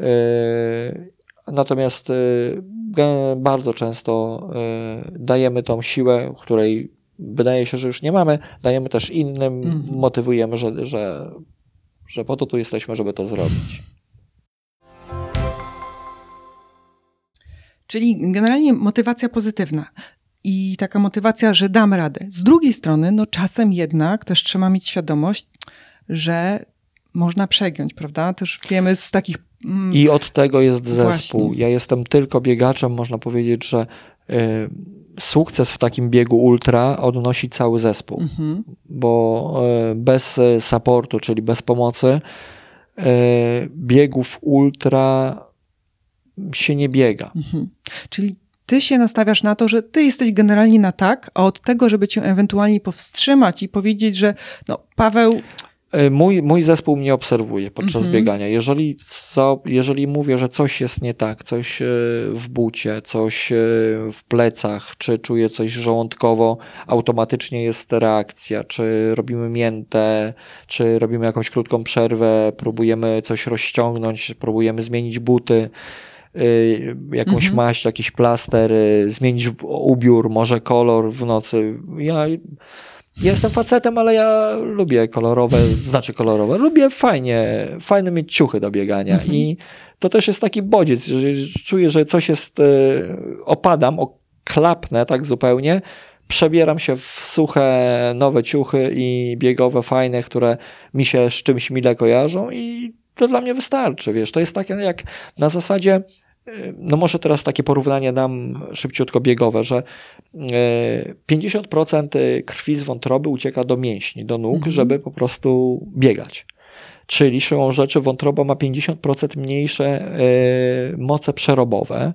Y, Natomiast y, bardzo często y, dajemy tą siłę, której wydaje się, że już nie mamy, dajemy też innym, mm-hmm. motywujemy, że, że, że po to tu jesteśmy, żeby to zrobić. Czyli generalnie motywacja pozytywna i taka motywacja, że dam radę. Z drugiej strony, no czasem jednak też trzeba mieć świadomość, że można przegiąć, prawda? Też wiemy z takich... Mm, I od tego jest zespół. Właśnie. Ja jestem tylko biegaczem, można powiedzieć, że y, sukces w takim biegu ultra odnosi cały zespół, mm-hmm. bo y, bez y, supportu, czyli bez pomocy, y, biegów ultra się nie biega. Mm-hmm. Czyli ty się nastawiasz na to, że ty jesteś generalnie na tak, a od tego, żeby cię ewentualnie powstrzymać i powiedzieć, że no Paweł... Mój, mój zespół mnie obserwuje podczas mm-hmm. biegania. Jeżeli, co, jeżeli mówię, że coś jest nie tak, coś w bucie, coś w plecach, czy czuję coś żołądkowo, automatycznie jest reakcja, czy robimy miętę, czy robimy jakąś krótką przerwę, próbujemy coś rozciągnąć, próbujemy zmienić buty, jakąś mhm. maść, jakiś plaster, zmienić ubiór, może kolor w nocy. Ja, ja jestem facetem, ale ja lubię kolorowe, znaczy kolorowe, lubię fajnie, fajne mieć ciuchy do biegania mhm. i to też jest taki bodziec, że czuję, że coś jest, opadam, oklapnę tak zupełnie, przebieram się w suche, nowe ciuchy i biegowe, fajne, które mi się z czymś mile kojarzą i to dla mnie wystarczy, wiesz, to jest takie jak na zasadzie, no może teraz takie porównanie dam szybciutko biegowe, że pięćdziesiąt procent krwi z wątroby ucieka do mięśni, do nóg, mhm. żeby po prostu biegać. Czyli siłą rzeczy wątroba ma pięćdziesiąt procent mniejsze moce przerobowe,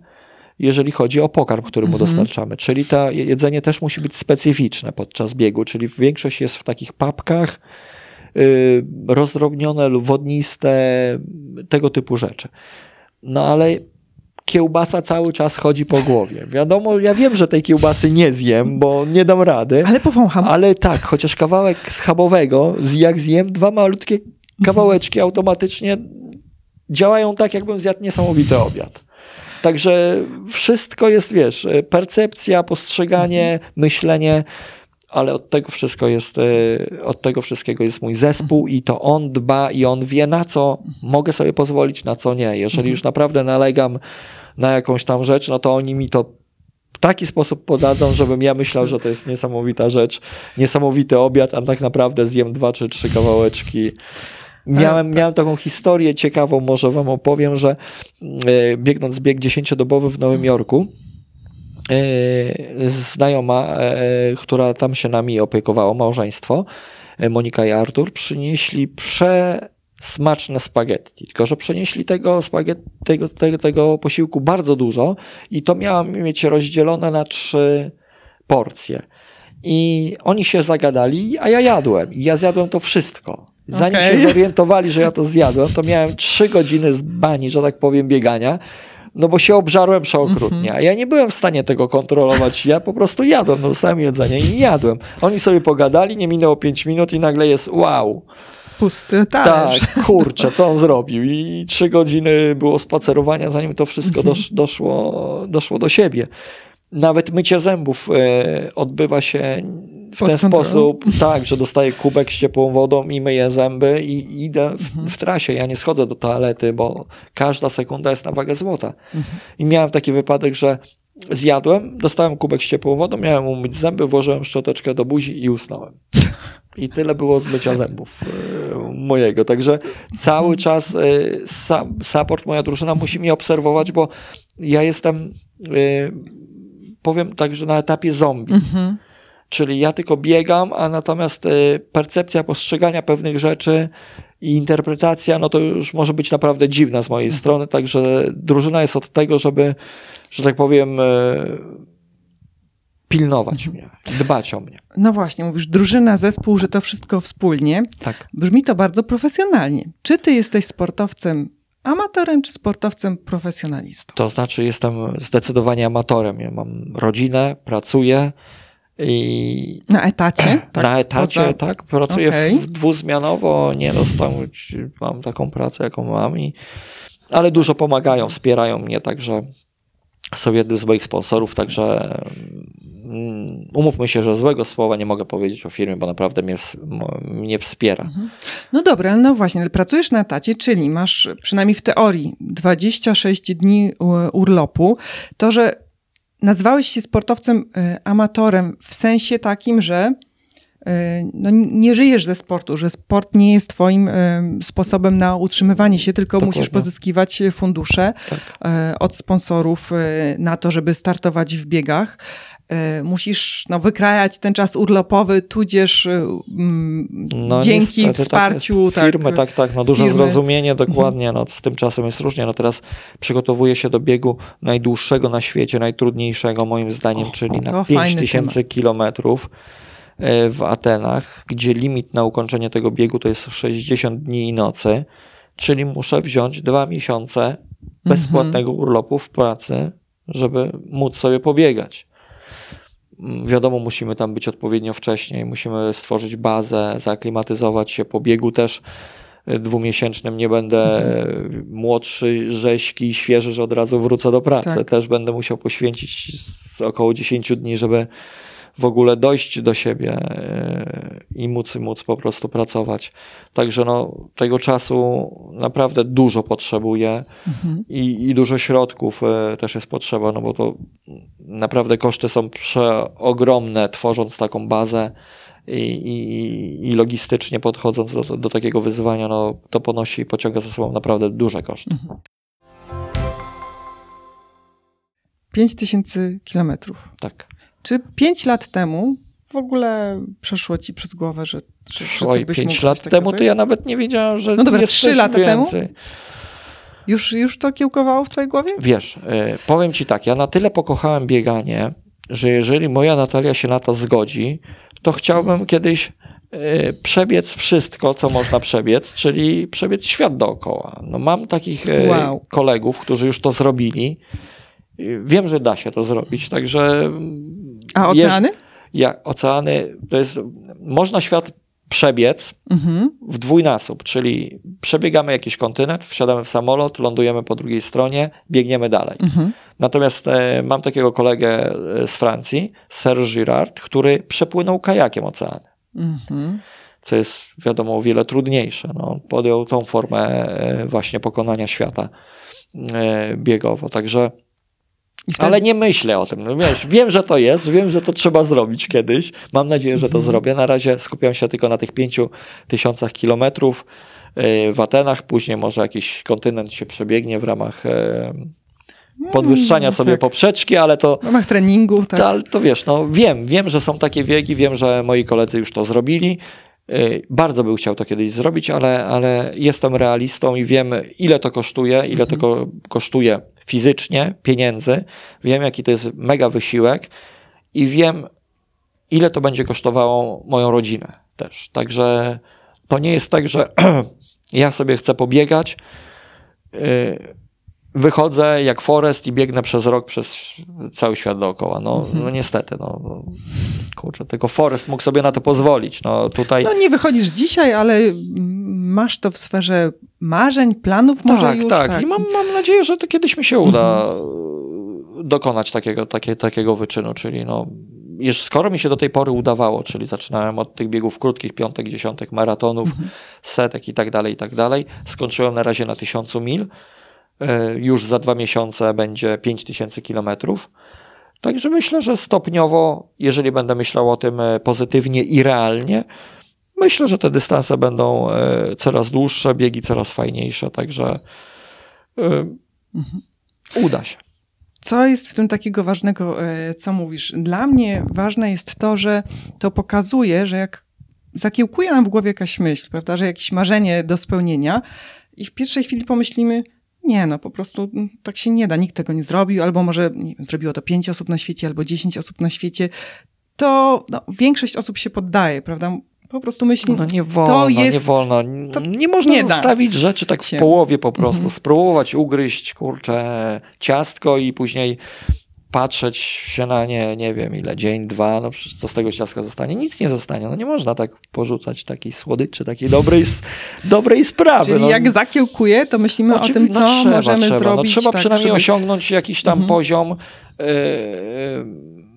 jeżeli chodzi o pokarm, który mu mhm. dostarczamy. Czyli to jedzenie też musi być specyficzne podczas biegu, czyli większość jest w takich papkach, rozdrobnione lub wodniste, tego typu rzeczy. No ale kiełbasa cały czas chodzi po głowie. Wiadomo, ja wiem, że tej kiełbasy nie zjem, bo nie dam rady. Ale powącham. Ale tak, chociaż kawałek schabowego, jak zjem, dwa malutkie kawałeczki mhm. automatycznie działają tak, jakbym zjadł niesamowity obiad. Także wszystko jest, wiesz, percepcja, postrzeganie, mhm. myślenie, ale od tego wszystko jest, od tego wszystkiego jest mój zespół i to on dba i on wie, na co mogę sobie pozwolić, na co nie. Jeżeli już naprawdę nalegam na jakąś tam rzecz, no to oni mi to w taki sposób podadzą, żebym ja myślał, że to jest niesamowita rzecz, niesamowity obiad, a tak naprawdę zjem dwa czy trzy kawałeczki. Miałem, miałem taką historię ciekawą, może wam opowiem, że biegnąc bieg dziesięciodobowy w Nowym Jorku, znajoma, która tam się nami opiekowała, małżeństwo, Monika i Artur, przynieśli przesmaczne spaghetti. Tylko że przynieśli tego, spaghetti, tego, tego, tego posiłku bardzo dużo i to miałam mieć rozdzielone na trzy porcje. I oni się zagadali, a ja jadłem. I ja zjadłem to wszystko. Zanim okay. się zorientowali, że ja to zjadłem, to miałem trzy godziny z bani, że tak powiem, biegania. No bo się obżarłem przeokrutnie, a ja nie byłem w stanie tego kontrolować, ja po prostu jadłem, dostałem jedzenie i jadłem. Oni sobie pogadali, nie minęło pięć minut i nagle jest wow. Pusty talerz. Tak, kurczę, co on zrobił? I trzy godziny było spacerowania, zanim to wszystko dosz, doszło, doszło do siebie. Nawet mycie zębów y, odbywa się w Pod ten kontrolą. Sposób, tak, że dostaję kubek z ciepłą wodą i myję zęby i idę w, mhm. w trasie. Ja nie schodzę do toalety, bo każda sekunda jest na wagę złota. Mhm. I miałem taki wypadek, że zjadłem, dostałem kubek z ciepłą wodą, miałem umyć zęby, włożyłem szczoteczkę do buzi i usnąłem. I tyle było z mycia zębów y, mojego. Także cały czas y, sam, support, moja drużyna musi mnie obserwować, bo ja jestem... Y, powiem tak, że na etapie zombie. Mm-hmm. Czyli ja tylko biegam, a natomiast y, percepcja postrzegania pewnych rzeczy i interpretacja, no to już może być naprawdę dziwna z mojej mm-hmm. strony, także drużyna jest od tego, żeby, że tak powiem, y, pilnować mm-hmm. mnie, dbać o mnie. No właśnie, mówisz drużyna, zespół, że to wszystko wspólnie. Tak. Brzmi to bardzo profesjonalnie. Czy ty jesteś sportowcem amatorem czy sportowcem profesjonalistą? To znaczy jestem zdecydowanie amatorem. Ja mam rodzinę, pracuję i... Na etacie? Tak, na etacie, poza... tak. Pracuję okay. w dwuzmianowo, nie dostałem, mam taką pracę, jaką mam, i... ale dużo pomagają, wspierają mnie, także są jednym z moich sponsorów, także umówmy się, że złego słowa nie mogę powiedzieć o firmie, bo naprawdę mnie, mnie wspiera. No dobra, no właśnie, ale pracujesz na etacie, czyli masz przynajmniej w teorii dwadzieścia sześć dni urlopu. To, że nazwałeś się sportowcem amatorem w sensie takim, że no, nie żyjesz ze sportu, że sport nie jest twoim sposobem na utrzymywanie się, tylko Dokładnie. musisz pozyskiwać fundusze tak. od sponsorów na to, żeby startować w biegach. Musisz no, wykrajać ten czas urlopowy, tudzież mm, no, dzięki niestety, wsparciu. Tak, firmy, tak, tak, tak no, duże firmy. zrozumienie, dokładnie, no, z tym czasem jest różnie. No, teraz przygotowuję się do biegu najdłuższego na świecie, najtrudniejszego moim zdaniem, o, czyli na pięć tysięcy kilometrów w Atenach, gdzie limit na ukończenie tego biegu to jest sześćdziesiąt dni i nocy, czyli muszę wziąć dwa miesiące bezpłatnego mhm. urlopu w pracy, żeby móc sobie pobiegać. Wiadomo, musimy tam być odpowiednio wcześniej, musimy stworzyć bazę, zaaklimatyzować się. Po biegu też dwumiesięcznym nie będę mhm. młodszy, rześki, świeży, że od razu wrócę do pracy. Tak. Też będę musiał poświęcić około dziesięć dni, żeby w ogóle dojść do siebie i móc, móc po prostu pracować. Także no, tego czasu naprawdę dużo potrzebuje mhm. i, i dużo środków też jest potrzeba, no bo to naprawdę koszty są przeogromne, tworząc taką bazę i, i, i logistycznie podchodząc do, do takiego wyzwania, no to ponosi i pociąga za sobą naprawdę duże koszty. Mhm. pięć tysięcy kilometrów. Tak. Czy pięć lat temu w ogóle przeszło ci przez głowę, że... że, że Oj, pięć lat temu robić? To ja nawet nie wiedziałem, że no dobra, trzy lata więcej. temu? Już, już to kiełkowało w twojej głowie? Wiesz, y, powiem ci tak, ja na tyle pokochałem bieganie, że jeżeli moja Natalia się na to zgodzi, to chciałbym kiedyś y, przebiec wszystko, co można przebiec, czyli przebiec świat dookoła. No, mam takich y, wow. kolegów, którzy już to zrobili. Wiem, że da się to zrobić, także... A oceany? Jeż, ja, oceany, to jest... Można świat przebiec mhm. w dwójnasób, czyli przebiegamy jakiś kontynent, wsiadamy w samolot, lądujemy po drugiej stronie, biegniemy dalej. Mhm. Natomiast e, mam takiego kolegę z Francji, Serge Girard, który przepłynął kajakiem oceany. Mhm. Co jest, wiadomo, o wiele trudniejsze. No, podjął tą formę e, właśnie pokonania świata e, biegowo. Także... Wtedy... Ale nie myślę o tym. Wiesz, wiem, że to jest, wiem, że to trzeba zrobić kiedyś. Mam nadzieję, że to zrobię. Na razie skupiam się tylko na tych pięciu tysiącach kilometrów w Atenach. Później może jakiś kontynent się przebiegnie w ramach podwyższania mm, sobie tak. poprzeczki, ale to... W ramach treningu, tak. To, to wiesz, no wiem, wiem, że są takie biegi, wiem, że moi koledzy już to zrobili. Bardzo bym chciał to kiedyś zrobić, ale, ale jestem realistą i wiem, ile to kosztuje, ile mhm. to kosztuje fizycznie, pieniędzy. Wiem, jaki to jest mega wysiłek i wiem, ile to będzie kosztowało moją rodzinę też. Także to nie jest tak, że ja sobie chcę pobiegać, wychodzę jak Forest i biegnę przez rok, przez cały świat dookoła. No, mhm. no niestety, no... Kurczę, tylko Forest mógł sobie na to pozwolić. No, tutaj... no nie wychodzisz dzisiaj, ale masz to w sferze marzeń, planów może tak, już. Tak, tak. I mam, mam nadzieję, że to kiedyś mi się uda mhm. dokonać takiego, takie, takiego wyczynu, czyli no, już skoro mi się do tej pory udawało, czyli zaczynałem od tych biegów krótkich, piątek, dziesiątek, maratonów, mhm. setek i tak dalej, i tak dalej. Skończyłem na razie na tysiącu mil. Już za dwa miesiące będzie pięć tysięcy kilometrów. Także myślę, że stopniowo, jeżeli będę myślał o tym pozytywnie i realnie, myślę, że te dystanse będą coraz dłuższe, biegi coraz fajniejsze, także mhm. uda się. Co jest w tym takiego ważnego, co mówisz? Dla mnie ważne jest to, że to pokazuje, że jak zakiełkuje nam w głowie jakaś myśl, prawda, że jakieś marzenie do spełnienia i w pierwszej chwili pomyślimy, nie, no po prostu tak się nie da, nikt tego nie zrobił, albo może nie wiem, zrobiło to pięć osób na świecie, albo dziesięć osób na świecie, to no, większość osób się poddaje, prawda? Po prostu myśli, no nie wolno, to jest... nie wolno, to nie można nie zostawić da. rzeczy tak w połowie po prostu, mhm. spróbować ugryźć, kurczę, ciastko i później patrzeć się na nie, nie wiem ile, dzień, dwa, no przecież co z tego ciastka zostanie? Nic nie zostanie, no nie można tak porzucać takiej słodyczy, takiej dobrej, dobrej sprawy. Czyli no. jak zakiełkuje, to myślimy Oczy, o tym, no co trzeba, możemy trzeba. zrobić. No trzeba tak, przynajmniej żeby... osiągnąć jakiś tam mhm. poziom, yy,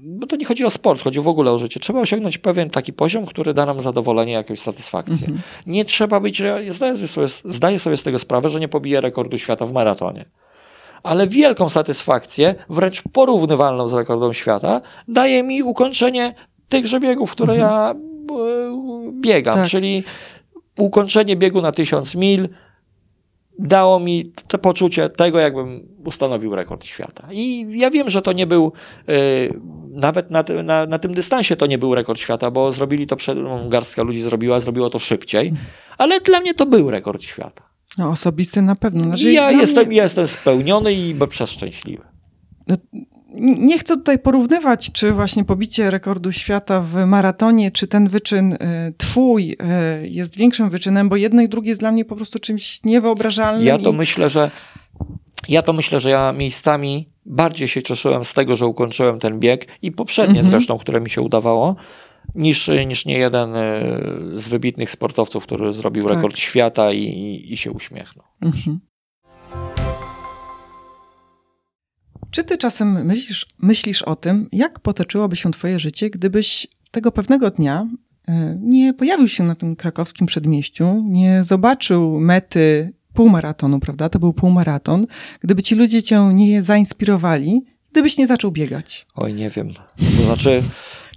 bo to nie chodzi o sport, chodzi w ogóle o życie. Trzeba osiągnąć pewien taki poziom, który da nam zadowolenie, jakąś satysfakcję. Mhm. Nie trzeba być, ja zdaję sobie, zdaję sobie z tego sprawę, że nie pobiję rekordu świata w maratonie. Ale wielką satysfakcję, wręcz porównywalną z rekordem świata, daje mi ukończenie tychże biegów, które mhm. ja biegam, tak. Czyli ukończenie biegu na tysiąc mil dało mi to poczucie tego, jakbym ustanowił rekord świata. I ja wiem, że to nie był, yy, nawet na, ty, na, na tym dystansie to nie był rekord świata, bo zrobili to, przed, no, garstka ludzi zrobiła, zrobiło to szybciej, ale dla mnie to był rekord świata. No osobisty na pewno. Znaczy, ja jestem, mnie... jestem spełniony i przeszczęśliwy. No... Nie chcę tutaj porównywać, czy właśnie pobicie rekordu świata w maratonie, czy ten wyczyn twój jest większym wyczynem, bo jedno i drugie jest dla mnie po prostu czymś niewyobrażalnym. Ja to i... myślę, że ja to myślę, że ja miejscami bardziej się cieszyłem z tego, że ukończyłem ten bieg i poprzednie mhm. zresztą, które mi się udawało, niż, niż nie jeden z wybitnych sportowców, który zrobił tak. rekord świata i, i, i się uśmiechnął. Mhm. Czy ty czasem myślisz, myślisz o tym, jak potoczyłoby się twoje życie, gdybyś tego pewnego dnia nie pojawił się na tym krakowskim przedmieściu, nie zobaczył mety półmaratonu, prawda? To był półmaraton. Gdyby ci ludzie cię nie zainspirowali, gdybyś nie zaczął biegać. Oj, nie wiem. To znaczy...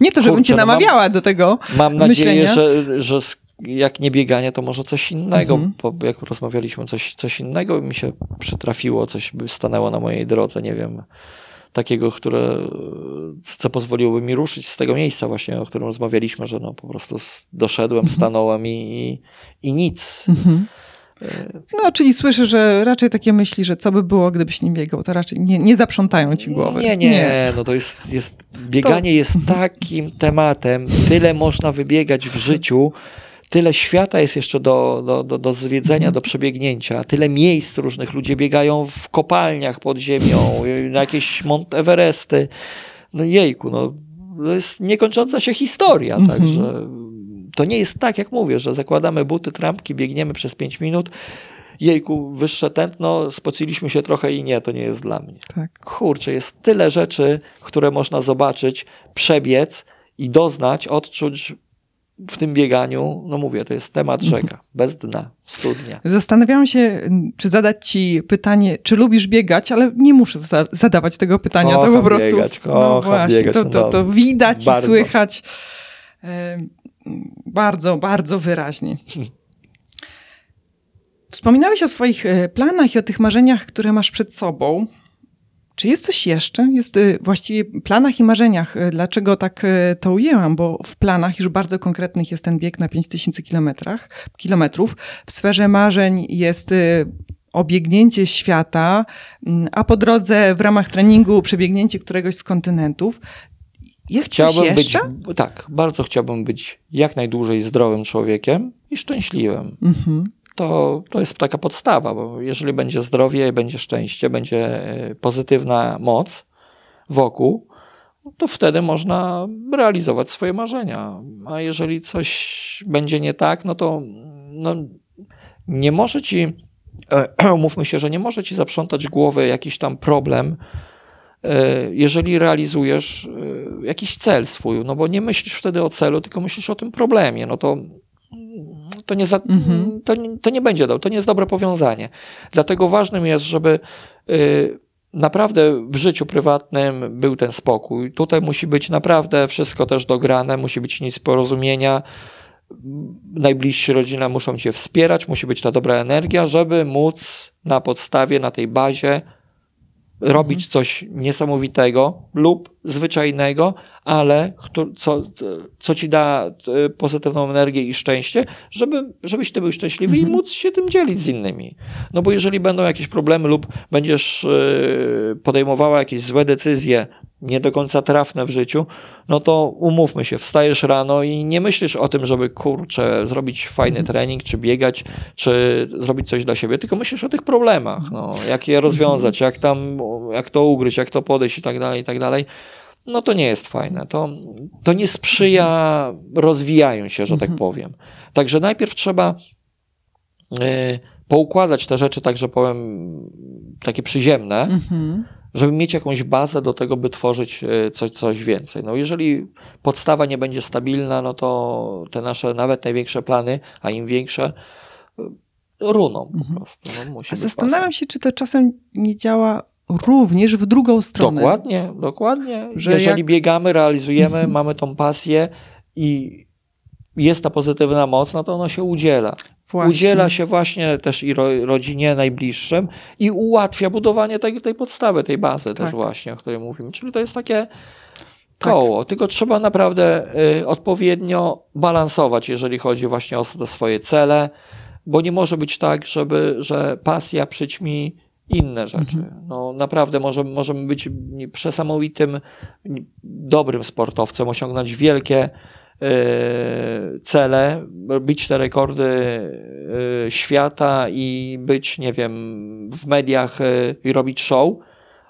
nie to, żebym kurczę, cię namawiała mam, do tego Mam myślenia. nadzieję, że... że jak nie bieganie, to może coś innego. Mhm. Bo jak rozmawialiśmy, coś, coś innego mi się przytrafiło, coś by stanęło na mojej drodze, nie wiem, takiego, które, co pozwoliłoby mi ruszyć z tego miejsca właśnie, o którym rozmawialiśmy, że no po prostu doszedłem, mhm. stanąłem i, i, i nic. Mhm. No, czyli słyszę, że raczej takie myśli, że co by było, gdybyś nie biegał, to raczej nie, nie zaprzątają ci głowy. Nie, nie, nie. No to jest, jest bieganie to... jest takim tematem, tyle można wybiegać w życiu, tyle świata jest jeszcze do, do, do, do zwiedzenia, do przebiegnięcia. Tyle miejsc różnych. Ludzie biegają w kopalniach pod ziemią, na jakieś Mount Everesty. No jejku, no, to jest niekończąca się historia. Mm-hmm. Także to nie jest tak, jak mówię, że zakładamy buty, trampki, biegniemy przez pięć minut. Jejku, wyższe tętno, spociliśmy się trochę i nie, to nie jest dla mnie. Tak. Kurczę, jest tyle rzeczy, które można zobaczyć, przebiec i doznać, odczuć w tym bieganiu, no mówię, to jest temat rzeka, bez dna, studnia. Zastanawiałam się, czy zadać ci pytanie, czy lubisz biegać, ale nie muszę za- zadawać tego pytania. Kocham to po prostu. Biegać, kocham no właśnie, biegać, to, to, to widać bardzo. I słychać y, bardzo, bardzo wyraźnie. Wspominałeś o swoich planach i o tych marzeniach, które masz przed sobą. Czy jest coś jeszcze? Jest właściwie planach i marzeniach. Dlaczego tak to ujęłam? Bo w planach już bardzo konkretnych jest ten bieg na pięć tysięcy kilometrów. W sferze marzeń jest obiegnięcie świata, a po drodze w ramach treningu przebiegnięcie któregoś z kontynentów. Jest chciałbym coś jeszcze? Być, tak, bardzo chciałbym być jak najdłużej zdrowym człowiekiem i szczęśliwym. Mhm. To, to jest taka podstawa, bo jeżeli będzie zdrowie, będzie szczęście, będzie pozytywna moc wokół, to wtedy można realizować swoje marzenia. A jeżeli coś będzie nie tak, no to no, nie może ci, umówmy się, że nie może ci zaprzątać głowy jakiś tam problem, jeżeli realizujesz jakiś cel swój, no bo nie myślisz wtedy o celu, tylko myślisz o tym problemie, no to To nie, za, mm-hmm. to, to nie będzie dobre, to nie jest dobre powiązanie. Dlatego ważnym jest, żeby y, naprawdę w życiu prywatnym był ten spokój. Tutaj musi być naprawdę wszystko też dograne, musi być nic porozumienia. Najbliżsi rodzina muszą cię wspierać, musi być ta dobra energia, żeby móc na podstawie, na tej bazie robić mm-hmm. coś niesamowitego lub zwyczajnego, ale co, co ci da pozytywną energię i szczęście, żeby, żebyś ty był szczęśliwy mm-hmm. i móc się tym dzielić z innymi. No bo jeżeli będą jakieś problemy lub będziesz podejmowała jakieś złe decyzje, nie do końca trafne w życiu, no to umówmy się, wstajesz rano i nie myślisz o tym, żeby kurczę, zrobić fajny trening, czy biegać, czy zrobić coś dla siebie, tylko myślisz o tych problemach, no, jak je rozwiązać, jak tam, jak to ugryźć, jak to podejść i tak dalej, i tak dalej. No to nie jest fajne. To, to nie sprzyja rozwijaniu się, że mhm. tak powiem. Także najpierw trzeba y, poukładać te rzeczy tak, że powiem, takie przyziemne, mhm. żeby mieć jakąś bazę do tego, by tworzyć coś, coś więcej. No jeżeli podstawa nie będzie stabilna, no to te nasze nawet największe plany, a im większe, runą po prostu. No, musi być zastanawiam pasem. się, czy to czasem nie działa również w drugą stronę. Dokładnie, dokładnie. Że jeżeli jak... biegamy, realizujemy, mamy tą pasję i jest ta pozytywna moc, no to ona się udziela. Właśnie. Udziela się właśnie też i ro, rodzinie najbliższym i ułatwia budowanie tej, tej podstawy, tej bazy tak. też właśnie, o której mówimy. Czyli to jest takie koło. Tak. Tylko trzeba naprawdę y, odpowiednio balansować, jeżeli chodzi właśnie o swoje cele, bo nie może być tak, żeby, że pasja przyćmi inne rzeczy. Mhm. No, naprawdę możemy, możemy być przesamowitym, dobrym sportowcem, osiągnąć wielkie cele, bić te rekordy świata i być, nie wiem, w mediach i robić show,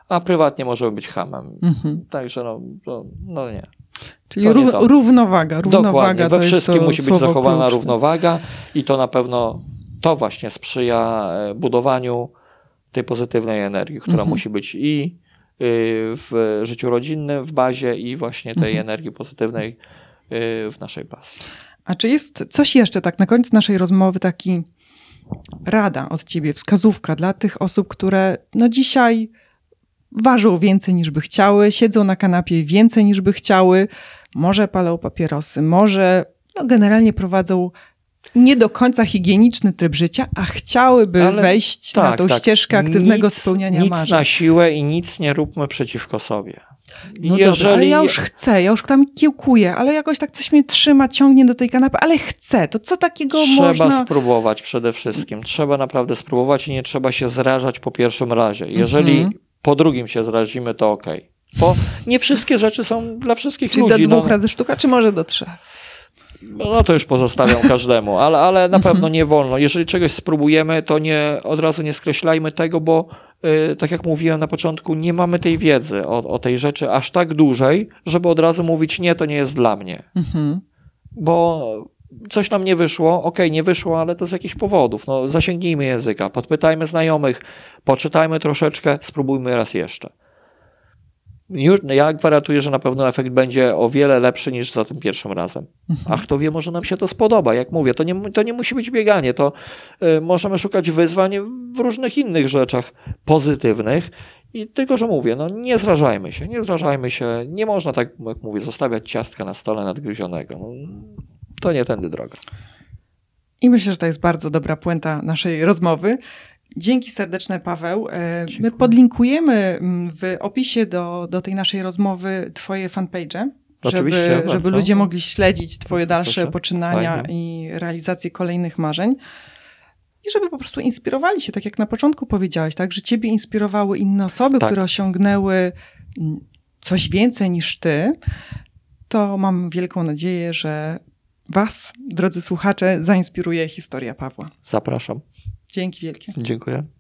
a prywatnie możemy być hamem. Mhm. Także no, no, no nie. Czyli ró- nie równowaga. równowaga. Dokładnie. We wszystkim musi być zachowana kluczne. równowaga i to na pewno to właśnie sprzyja budowaniu tej pozytywnej energii, która mhm. musi być i w życiu rodzinnym, w bazie i właśnie tej mhm. energii pozytywnej w naszej pasji. A czy jest coś jeszcze tak na końcu naszej rozmowy, taki rada od ciebie, wskazówka dla tych osób, które no dzisiaj ważą więcej niż by chciały, siedzą na kanapie więcej niż by chciały, może palą papierosy, może no generalnie prowadzą nie do końca higieniczny tryb życia, a chciałyby Ale wejść tak, na tą tak. ścieżkę aktywnego nic, spełniania marzeń. Nic na siłę i nic nie róbmy przeciwko sobie. No Jeżeli... dobra, ale ja już chcę, ja już tam kiełkuję, ale jakoś tak coś mnie trzyma, ciągnie do tej kanapy, ale chcę, to co takiego trzeba można... Trzeba spróbować przede wszystkim, trzeba naprawdę spróbować i nie trzeba się zrażać po pierwszym razie. Jeżeli mm-hmm. po drugim się zrazimy, to okej. Okay. Bo nie wszystkie rzeczy są dla wszystkich Czyli ludzi. Czyli do dwóch no... razy sztuka, czy może do trzech? No to już pozostawiam każdemu, ale, ale na pewno nie wolno. Jeżeli czegoś spróbujemy, to nie, od razu nie skreślajmy tego, bo yy, tak jak mówiłem na początku, nie mamy tej wiedzy o, o tej rzeczy aż tak dużej, żeby od razu mówić nie, to nie jest dla mnie. Mhm. Bo coś nam nie wyszło, okej, nie wyszło, ale to z jakichś powodów. No, zasięgnijmy języka, podpytajmy znajomych, poczytajmy troszeczkę, spróbujmy raz jeszcze. Już, ja gwarantuję, że na pewno efekt będzie o wiele lepszy niż za tym pierwszym razem. Mhm. A kto wie, może nam się to spodoba. Jak mówię, to nie, to nie musi być bieganie. To y, możemy szukać wyzwań w różnych innych rzeczach pozytywnych. I tylko, że mówię, no nie zrażajmy się, nie zrażajmy się. Nie można tak, jak mówię, zostawiać ciastka na stole nadgryzionego. No, to nie tędy droga. I myślę, że to jest bardzo dobra puenta naszej rozmowy. Dzięki serdeczne, Paweł. Dziękuję. My podlinkujemy w opisie do, do tej naszej rozmowy twoje fanpage'e, żeby, żeby ludzie mogli śledzić twoje dalsze Proszę. poczynania Fajnie. i realizację kolejnych marzeń. I żeby po prostu inspirowali się, tak jak na początku powiedziałeś, tak, że ciebie inspirowały inne osoby, tak. które osiągnęły coś więcej niż ty, to mam wielką nadzieję, że was, drodzy słuchacze, zainspiruje historia Pawła. Zapraszam. Dzięki wielkie. Dziękuję.